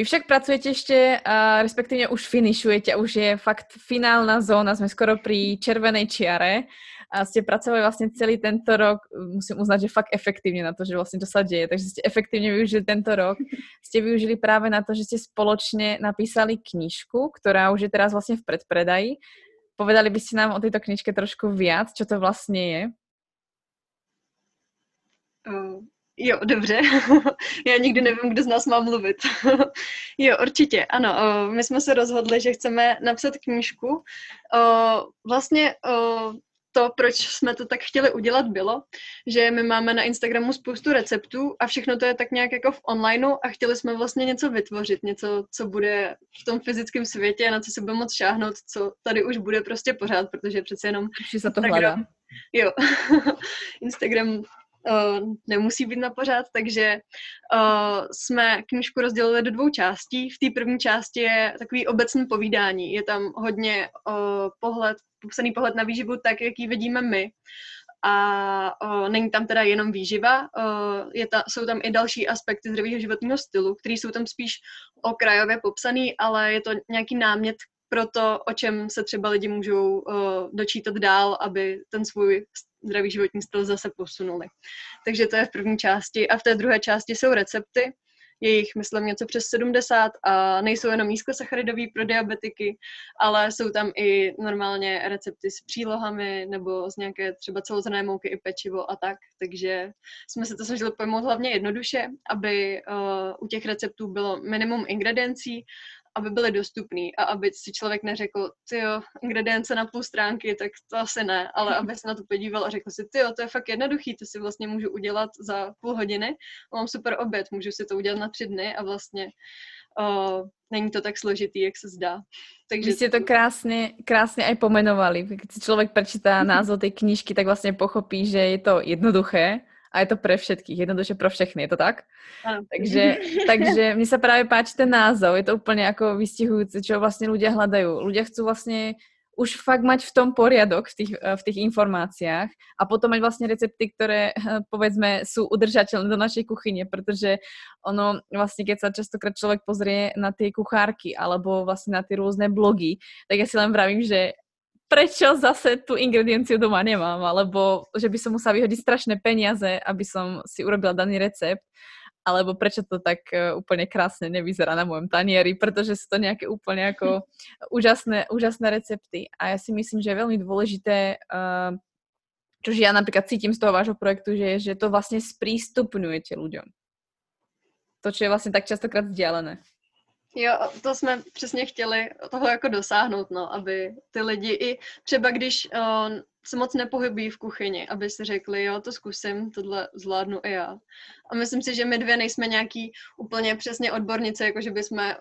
Vy však pracujete ešte, respektívne už finišujete, už je fakt finálna zóna, sme skoro pri červenej čiare a ste pracovali vlastne celý tento rok, musím uznať, že fakt efektívne na to, že vlastne to sa deje, takže ste efektívne využili tento rok, ste využili práve na to, že ste spoločne napísali knižku, ktorá už je teraz vlastne v predpredaji. Povedali by ste nám o tejto knižke trošku viac, čo to vlastne je? Jo, dobře. Já nikdy nevím, kdo z nás má mluvit. Jo, určitě, ano. My jsme se rozhodli, že chceme napsat knížku. Vlastně to, proč jsme to tak chtěli udělat, bylo, že my máme na Instagramu spoustu receptů a všechno to je tak nějak jako v onlineu a chtěli jsme vlastně něco vytvořit, něco, co bude v tom fyzickém světě, na co se bude moc šáhnout, co tady už bude prostě pořád, protože přece jenom... Všichni se to hledá. Jo, Instagram... nemusí být na pořád, takže jsme knížku rozdělili do dvou částí. V té první části je takový obecné povídání. Je tam hodně popsaný pohled na výživu tak, jak ji vidíme my. A není tam teda jenom výživa, jsou tam i další aspekty zdravého životního stylu, které jsou tam spíš okrajově popsaný, ale je to nějaký námět pro to, o čem se třeba lidi můžou dočítat dál, aby ten svůj zdravý životní styl zase posunuli. Takže to je v první části. A v té druhé části jsou recepty. Je jich, myslím, něco přes 70 a nejsou jenom nízkosacharidový pro diabetiky, ale jsou tam i normálně recepty s přílohami nebo z nějaké třeba celozrnné mouky i pečivo a tak. Takže jsme se to snažili pojmout hlavně jednoduše, aby u těch receptů bylo minimum ingrediencí, aby byly dostupný a aby si člověk neřekl, tyjo, ingredience na půl stránky, tak to asi ne, ale aby se na to podíval a řekl si, tyjo, to je fakt jednoduchý, to si vlastně můžu udělat za půl hodiny, mám super oběd, můžu si to udělat na 3 dny a vlastně není to tak složitý, jak se zdá. Takže vy ste to krásne aj pomenovali, keď si človek prečíta názov tej knižky, tak vlastně pochopí, že je to jednoduché, a je to pre všetkých, jednoduše pro všechny, je to tak? Áno. Takže mne sa práve páči ten názov, je to úplne ako vystihujúce, čo vlastne ľudia hľadajú. Ľudia chcú vlastne už fakt mať v tom poriadok, v tých informáciách a potom mať vlastne recepty, ktoré, povedzme, sú udržateľné do našej kuchyne, pretože ono vlastne, keď sa častokrát človek pozrie na tie kuchárky alebo vlastne na tie rôzne blogy, tak ja si len vravím, že prečo zase tú ingredienciu doma nemám, alebo že by som musela vyhodiť strašné peniaze, aby som si urobila daný recept, alebo prečo to tak úplne krásne nevyzerá na mojom tanieri, pretože sú to nejaké úplne ako úžasné recepty. A ja si myslím, že je veľmi dôležité, čože ja napríklad cítim z toho vášho projektu, že to vlastne sprístupňujete ľuďom. To, čo je vlastne tak častokrát vzdialené. Jo, to jsme přesně chtěli toho jako dosáhnout, no, aby ty lidi i třeba když se moc nepohybují v kuchyni, aby si řekli, jo, to zkusím, tohle zvládnu i já. A myslím si, že my dvě nejsme nějaký úplně přesně odbornice, jakože bychom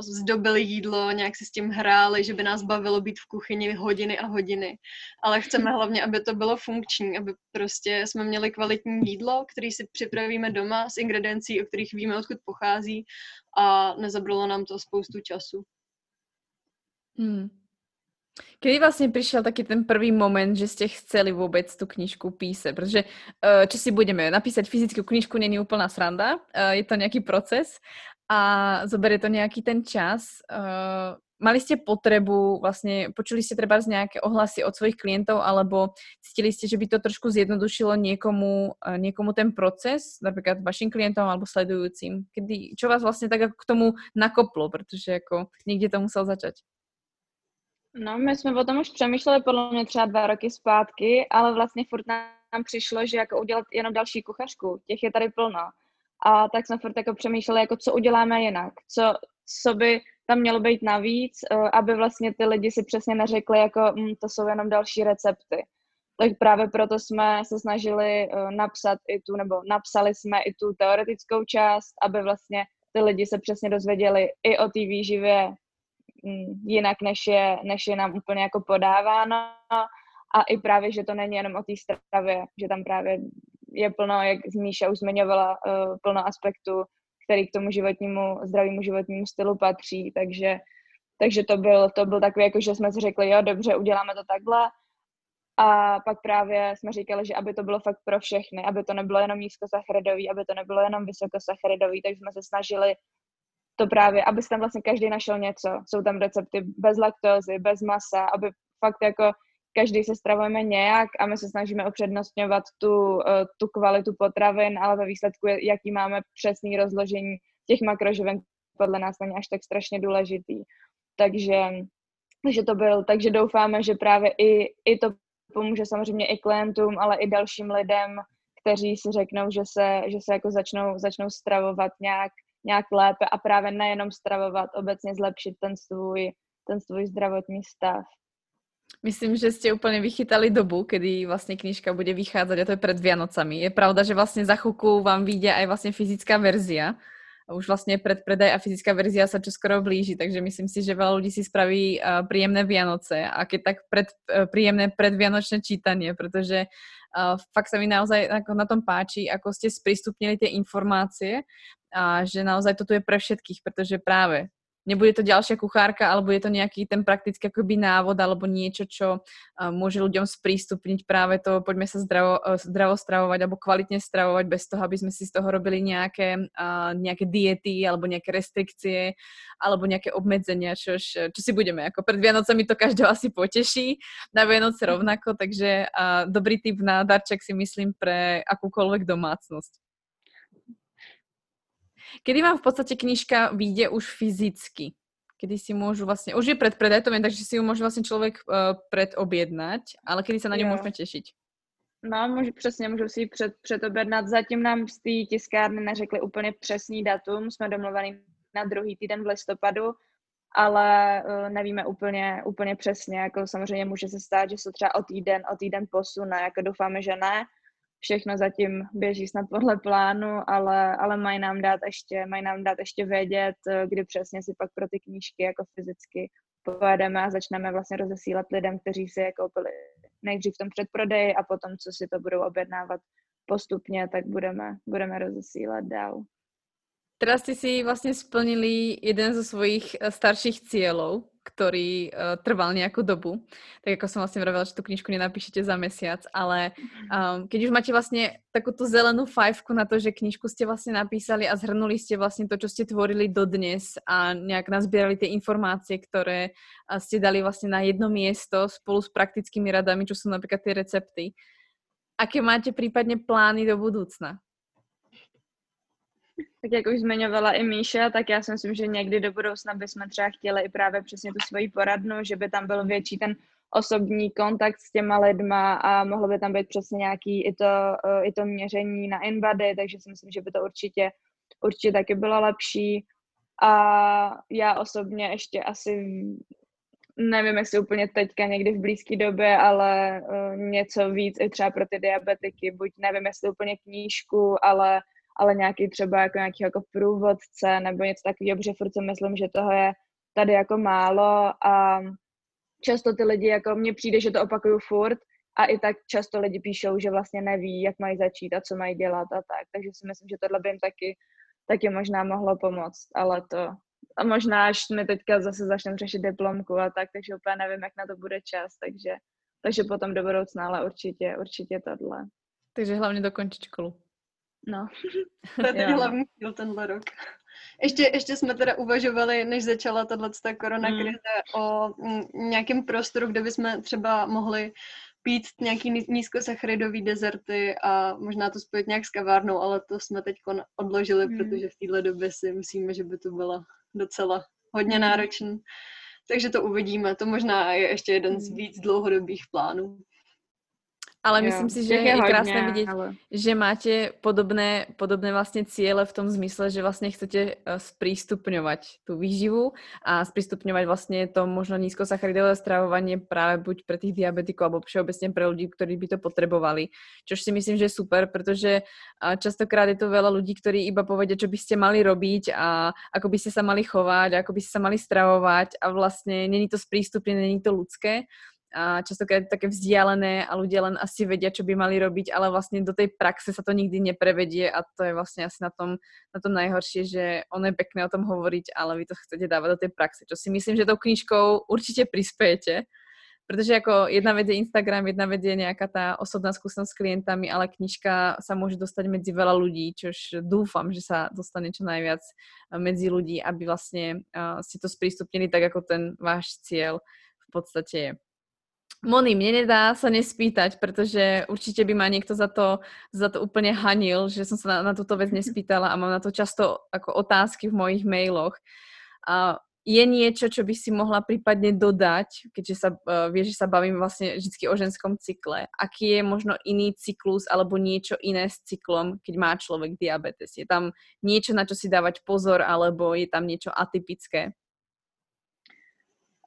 zdobili jídlo, nějak si s tím hráli, že by nás bavilo být v kuchyni hodiny a hodiny. Ale chceme hlavně, aby to bylo funkční, aby prostě jsme měli kvalitní jídlo, který si připravíme doma z ingrediencí, o kterých víme, odkud pochází, a nezabralo nám to spoustu času. Hmm. Kedy vlastne prišiel taký ten prvý moment, že ste chceli vôbec tú knižku písať? Pretože, čo si budeme, napísať fyzickú knižku nie je úplná sranda, je to nejaký proces a zoberie to nejaký ten čas. Mali ste potrebu, vlastne počuli ste treba z nejaké ohlasy od svojich klientov, alebo cítili ste, že by to trošku zjednodušilo niekomu ten proces, napríklad vašim klientom alebo sledujúcim? Kedy, čo vás vlastne tak ako k tomu nakoplo, pretože ako niekde to musel začať? No, my jsme o tom už přemýšleli podle mě třeba 2 roky zpátky, ale vlastně furt nám přišlo, že jako udělat jenom další kuchařku, těch je tady plno. A tak jsme furt jako přemýšleli, jako co uděláme jinak, co by tam mělo být navíc, aby vlastně ty lidi si přesně neřekli, jako to jsou jenom další recepty. Tak právě proto jsme se snažili napsali jsme i tu teoretickou část, aby vlastně ty lidi se přesně dozvěděli i o té výživě jinak, než je nám úplně jako podáváno, a i právě, že to není jenom o té stravě, že tam právě je plno, jak Míša už zmiňovala, plno aspektů, který k tomu zdravému životnímu stylu patří, takže to byl takový, jako že jsme si řekli, jo, dobře, uděláme to takhle, a pak právě jsme říkali, že aby to bylo fakt pro všechny, aby to nebylo jenom nízkosacharidový, aby to nebylo jenom vysokosacharidový, takže jsme se snažili to právě, aby se tam vlastně každý našel něco. Jsou tam recepty bez laktózy, bez masa, aby fakt jako každý se stravujeme nějak a my se snažíme upřednostňovat tu kvalitu potravin, ale ve výsledku, jaký máme přesný rozložení těch makroživin, podle nás není až tak strašně důležitý. Takže doufáme, že právě i to pomůže samozřejmě i klientům, ale i dalším lidem, kteří si řeknou, že se jako začnou stravovat nějak lépe a právě nejenom stravovat, obecně zlepšit ten svůj zdravotní stav. Myslím, že ste úplne vychytali dobu, kedy vlastne knižka bude vychádzať, a to je pred Vianocami. Je pravda, že vlastne za chvíľku vám vyjde aj vlastne fyzická verzia. Už vlastne predpredaj a fyzická verzia sa čoskoro blíži, takže myslím si, že veľa ľudí si spraví príjemné Vianoce a keď tak príjemné predvianočné čítanie, pretože fakt sa mi naozaj na tom páči, ako ste sprístupnili tie informácie a že naozaj to tu je pre všetkých, pretože práve nebude to ďalšia kuchárka, alebo je to nejaký ten praktický akoby návod, alebo niečo, čo môže ľuďom sprístupniť práve to, poďme sa zdravo stravovať, alebo kvalitne stravovať, bez toho, aby sme si z toho robili nejaké diety, alebo nejaké restrikcie, alebo nejaké obmedzenia, čo si budeme. Ako pred Vianocami to každého asi poteší, na Vianoce rovnako, takže dobrý tip na darček si myslím pre akúkoľvek domácnosť. Kedy vám v podstate knižka vyjde už fyzicky? Kedy si môžu vlastne... Už je predpredaj, to viem, takže si ju môže vlastne človek predobjednať, ale kedy sa na ňu môžeme tešiť? No, můžu si ji předobjednat. Zatím nám z té tiskárny neřekli úplně přesný datum. Jsme domluvaný na 2. týden v listopadu, ale nevíme úplně přesně. Jako samozřejmě může se stát, že se třeba o týden posune. Jako doufáme, že ne. Všechno zatím běží snad podle plánu, ale mají nám dát ještě vědět, kdy přesně si pak pro ty knížky jako fyzicky pojedeme a začneme vlastně rozesílat lidem, kteří si je koupili nejdřív v tom předprodeji a potom, co si to budou objednávat postupně, tak budeme rozesílat dál. Teraz ste si vlastne splnili jeden zo svojich starších cieľov, ktorý trval nejakú dobu. Tak ako som vlastne vravela, že tú knižku nenapíšete za mesiac, ale keď už máte vlastne takúto zelenú fajfku na to, že knižku ste vlastne napísali a zhrnuli ste vlastne to, čo ste tvorili dodnes a nejak nazbierali tie informácie, ktoré ste dali vlastne na jedno miesto spolu s praktickými radami, čo sú napríklad tie recepty. Aké máte prípadne plány do budúcna? Tak jak už zmiňovala i Míša, tak já si myslím, že někdy do budoucna bychom třeba chtěli i právě přesně tu svoji poradnu, že by tam byl větší ten osobní kontakt s těma lidma a mohlo by tam být přesně nějaký i to měření na InBody, takže si myslím, že by to určitě taky bylo lepší. A já osobně ještě asi nevím, jestli úplně teďka někdy v blízké době, ale něco víc i třeba pro ty diabetiky, buď nevím, jestli úplně knížku, ale nějaký třeba jako nějaký jako průvodce nebo něco takového, protože furt si myslím, že toho je tady jako málo a často ty lidi, jako mně přijde, že to opakuju furt a i tak často lidi píšou, že vlastně neví, jak mají začít a co mají dělat a tak, takže si myslím, že tohle by jim taky možná mohlo pomoct, ale to a možná až mi teďka zase začneme řešit diplomku a tak, takže úplně nevím, jak na to bude čas, takže potom do budoucna, ale určitě tohle. Takže hlavně dokončit školu. No. To je ten hlavní cíl tenhle rok. Ještě jsme teda uvažovali, než začala tato koronakrize, o nějakém prostoru, kde bychom třeba mohli pít nějaký nízkosacharidový dezerty a možná to spojit nějak s kavárnou, ale to jsme teď odložili, protože v této době si myslíme, že by to bylo docela hodně náročný. Takže to uvidíme. To možná je ještě jeden z víc dlouhodobých plánů. Ale myslím si, že je krásne vidieť, že máte podobné vlastne ciele v tom zmysle, že vlastne chcete sprístupňovať tú výživu a sprístupňovať vlastne to možno nízkosacharidové stravovanie práve buď pre tých diabetikov alebo všeobecne pre ľudí, ktorí by to potrebovali. Čož si myslím, že je super, pretože častokrát je to veľa ľudí, ktorí iba povedia, čo by ste mali robiť a ako by ste sa mali chovať, a ako by ste sa mali stravovať a vlastne není to sprístupnené, není to ľudské. A častokrát je to také vzdialené a ľudia len asi vedia, čo by mali robiť, ale vlastne do tej praxe sa to nikdy neprevedie a to je vlastne asi na tom najhoršie, že ono je pekné o tom hovoriť, ale vy to chcete dávať do tej praxe, čo si myslím, že tou knižkou určite prispiejete. Pretože ako jedna vec je Instagram, jedna vec je nejaká tá osobná skúsenosť s klientami, ale knižka sa môže dostať medzi veľa ľudí, čož dúfam, že sa dostane čo najviac medzi ľudí, aby vlastne si to sprístupnili tak, ako ten váš cieľ v podstate je. Moni, mne nedá sa nespýtať, pretože určite by ma niekto za to úplne hanil, že som sa na túto vec nespýtala a mám na to často ako otázky v mojich mailoch. A je niečo, čo by si mohla prípadne dodať, keďže sa vieš, že sa bavím vlastne vždy o ženskom cykle. Aký je možno iný cyklus alebo niečo iné s cyklom, keď má človek diabetes? Je tam niečo, na čo si dávať pozor, alebo je tam niečo atypické?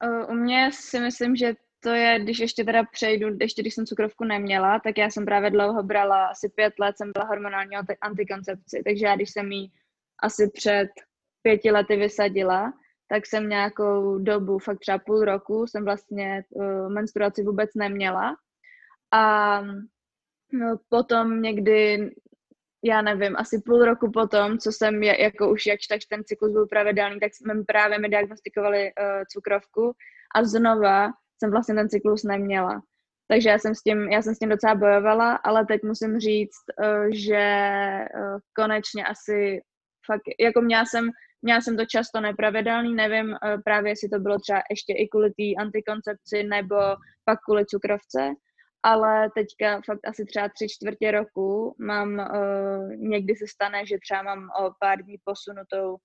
U mňa si myslím, že to je, když ještě teda přejdu, ještě když jsem cukrovku neměla, tak já jsem právě dlouho brala, asi 5 let jsem byla hormonální antikoncepci, takže já když jsem ji asi před 5 lety vysadila, tak jsem nějakou dobu, fakt třeba půl roku, jsem vlastně menstruaci vůbec neměla a potom někdy, já nevím, asi půl roku potom, co jsem jako už jakž ten cyklus byl pravidelný, tak jsme právě mi diagnostikovali cukrovku a znova jsem vlastně ten cyklus neměla. Takže já jsem s tím docela bojovala, ale teď musím říct, že konečně asi fakt, jako měla jsem to často nepravidelný, nevím právě, jestli to bylo třeba ještě i kvůli té antikoncepci nebo pak kvůli cukrovce, ale teďka fakt asi třeba 3/4 roku mám, někdy se stane, že třeba mám o pár dní posunutou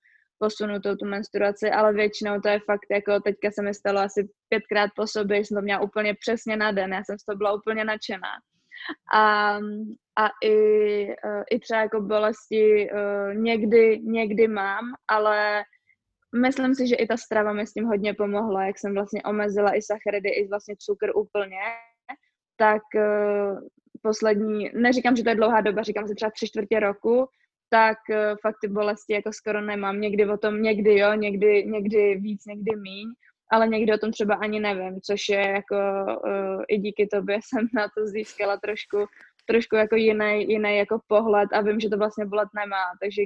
tu menstruaci, ale většinou to je fakt, jako teďka se mi stalo asi 5krát po sobě, jsem to měla úplně přesně na den, já jsem z toho byla úplně nadšená. A i třeba jako bolesti někdy mám, ale myslím si, že i ta strava mi s tím hodně pomohla, jak jsem vlastně omezila i sacharidy, i vlastně cukr úplně, tak poslední, neříkám, že to je dlouhá doba, říkám si třeba 3/4 roku, tak fakt ty bolesti jako skoro nemám. Někdy o tom, někdy jo, někdy víc, někdy míň, ale někdy o tom třeba ani nevím, což je jako i díky tobě jsem na to získala trošku jako jiný jako pohled a vím, že to vlastně bolet nemá, takže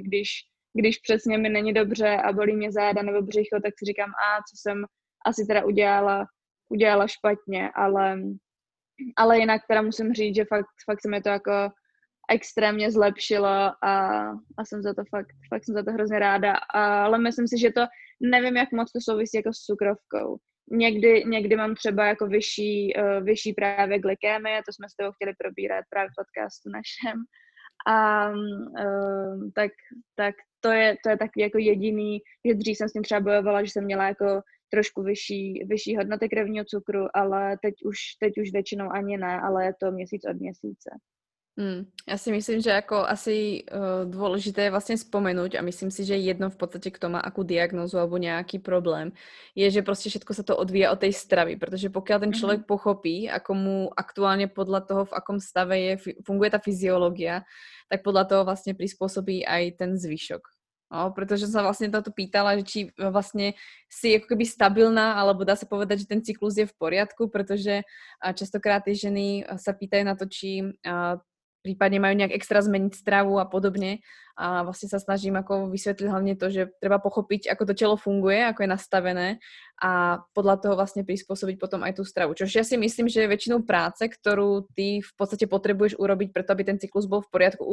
když přesně mi není dobře a bolí mě záda nebo břicho, tak si říkám, co jsem asi teda udělala špatně, ale jinak teda musím říct, že fakt se mi to jako extrémně zlepšilo a jsem za to fakt jsem za to hrozně ráda, ale myslím si, že to nevím, jak moc to souvisí jako s cukrovkou. Někdy mám třeba jako vyšší právě glykémie, to jsme s tebou chtěli probírat právě v podcastu našem a tak to je taky jako jediný, že dřív jsem s tím třeba bojovala, že jsem měla jako trošku vyšší hodnoty krevního cukru, ale teď už většinou ani ne, ale je to měsíc od měsíce. Já si myslím, že jako asi důležité je vlastně vzpomenout a myslím si, že jedno v podstatě kdo má jakou diagnózu nebo nějaký problém, je, že prostě všetko se to odvíja od tej stravy, protože pokud ten člověk pochopí, jako mu aktuálně podle toho, v akom stave je, funguje ta fyziologie, tak podle toho vlastně přizpůsobí aj ten zvyšok. No, pretože som sa vlastne toto pýtala, že či vlastne si ako keby stabilná, alebo dá sa povedať, že ten cyklus je v poriadku, pretože častokrát tie ženy sa pýtajú na to, či prípadne majú nejak extra zmeniť stravu a podobne. A vlastne sa snažím ako vysvetliť hlavne to, že treba pochopiť, ako to telo funguje, ako je nastavené a podľa toho vlastne prispôsobiť potom aj tú stravu. Čož ja si myslím, že väčšinou práce, ktorú ty v podstate potrebuješ urobiť preto, aby ten cyklus bol v poriadku,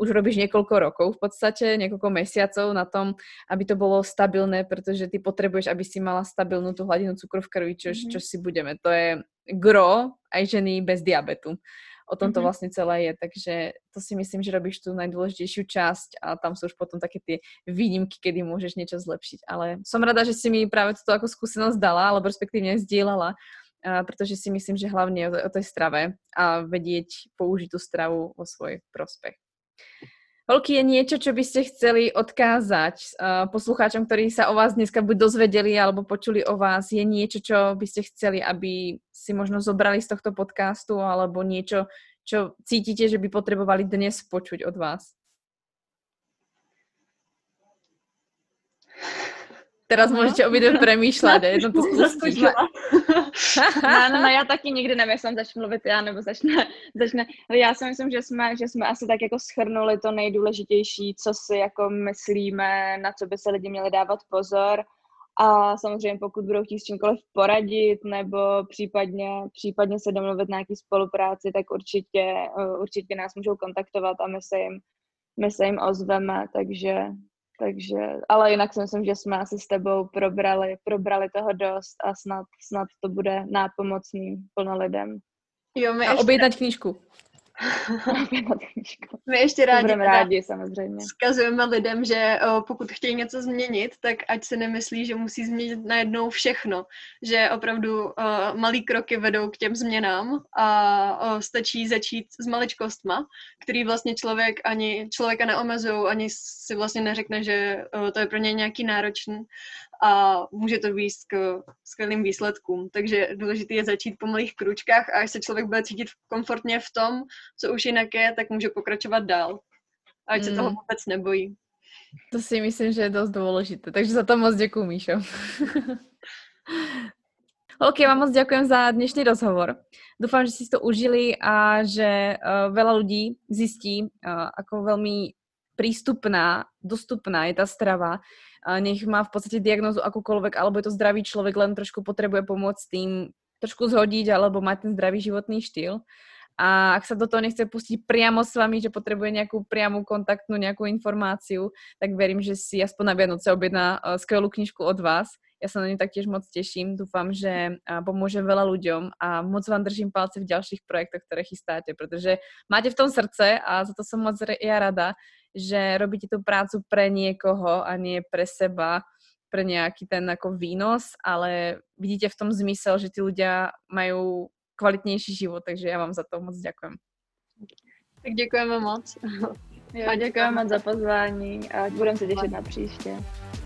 už robíš niekoľko rokov v podstate, niekoľko mesiacov na tom, aby to bolo stabilné, pretože ty potrebuješ, aby si mala stabilnú tú hladinu cukru v krvi, čo si budeme. To je gro aj ženy bez diabetu. O tom to vlastne celé je, takže to si myslím, že robíš tú najdôležitejšiu časť a tam sú už potom také tie výnimky, kedy môžeš niečo zlepšiť. Ale som rada, že si mi práve toto ako skúsenosť dala, alebo respektívne zdieľala, pretože si myslím, že hlavne o tej strave a vedieť použiť tú stravu vo svoj prospech. Holky, je niečo, čo by ste chceli odkázať poslucháčom, ktorí sa o vás dneska buď dozvedeli alebo počuli o vás? Je niečo, čo by ste chceli, aby si možno zobrali z tohto podcastu alebo niečo, čo cítite, že by potrebovali dnes počuť od vás? Teraz môžete obidve premýšľať. Jedno to zkusíme. No, já taky nikdy nevím, jestli začnu mluvit já, nebo začne. Já si myslím, že jsme asi tak jako shrnuli to nejdůležitější, co si jako myslíme, na co by se lidi měli dávat pozor. A samozřejmě pokud budou chtít s čímkoliv poradit, nebo případně se domluvit na nějaký spolupráci, tak určitě nás můžou kontaktovat a my se jim ozveme, takže, ale jinak si myslím, že jsme asi s tebou probrali toho dost a snad to bude nápomocný plno lidem. Jo, my a ještě objednat knížku. My ještě rádi samozřejmě. Vzkazujeme lidem, že pokud chtějí něco změnit, tak ať se nemyslí, že musí změnit najednou všechno. Že opravdu malý kroky vedou k těm změnám a stačí začít s maličkostma, který vlastně člověka neomezují, ani si vlastně neřekne, že to je pro něj nějaký náročný a může to výjít k skvělým výsledkům. Takže důležité je začít po malých krůčkách a až se člověk bude cítit komfortně v tom, co už jinak je, tak může pokračovat dál. A ať se toho vůbec nebojí. To si myslím, že je dost důležité. Takže za to moc děkuju, Míšo. OK, vám moc ďakujem za dnešný rozhovor. Dúfam, že si to užili a že veľa ľudí zistí, ako veľmi prístupná, dostupná je tá strava. Nech má v podstate diagnózu akúkoľvek, alebo je to zdravý človek, len trošku potrebuje pomôcť tým trošku zhodiť, alebo mať ten zdravý životný štýl. A ak sa do toho nechce pustiť priamo s vami, že potrebuje nejakú priamu kontaktnú nejakú informáciu, tak verím, že si aspoň na Vianoce objedná skvelú knižku od vás. Ja sa na ňu taktiež moc teším. Dúfam, že pomôže veľa ľuďom a moc vám držím palce v ďalších projektoch, ktoré chystáte, pretože máte v tom srdce a za to som moc ja rada, že robíte tú prácu pre niekoho a nie pre seba, pre nejaký ten ako výnos, ale vidíte v tom zmysel, že tí ľudia majú kvalitnější život, takže já vám za to moc ďakujem. Tak děkujeme moc. A děkujeme moc za pozvání a budeme se těšit na příště.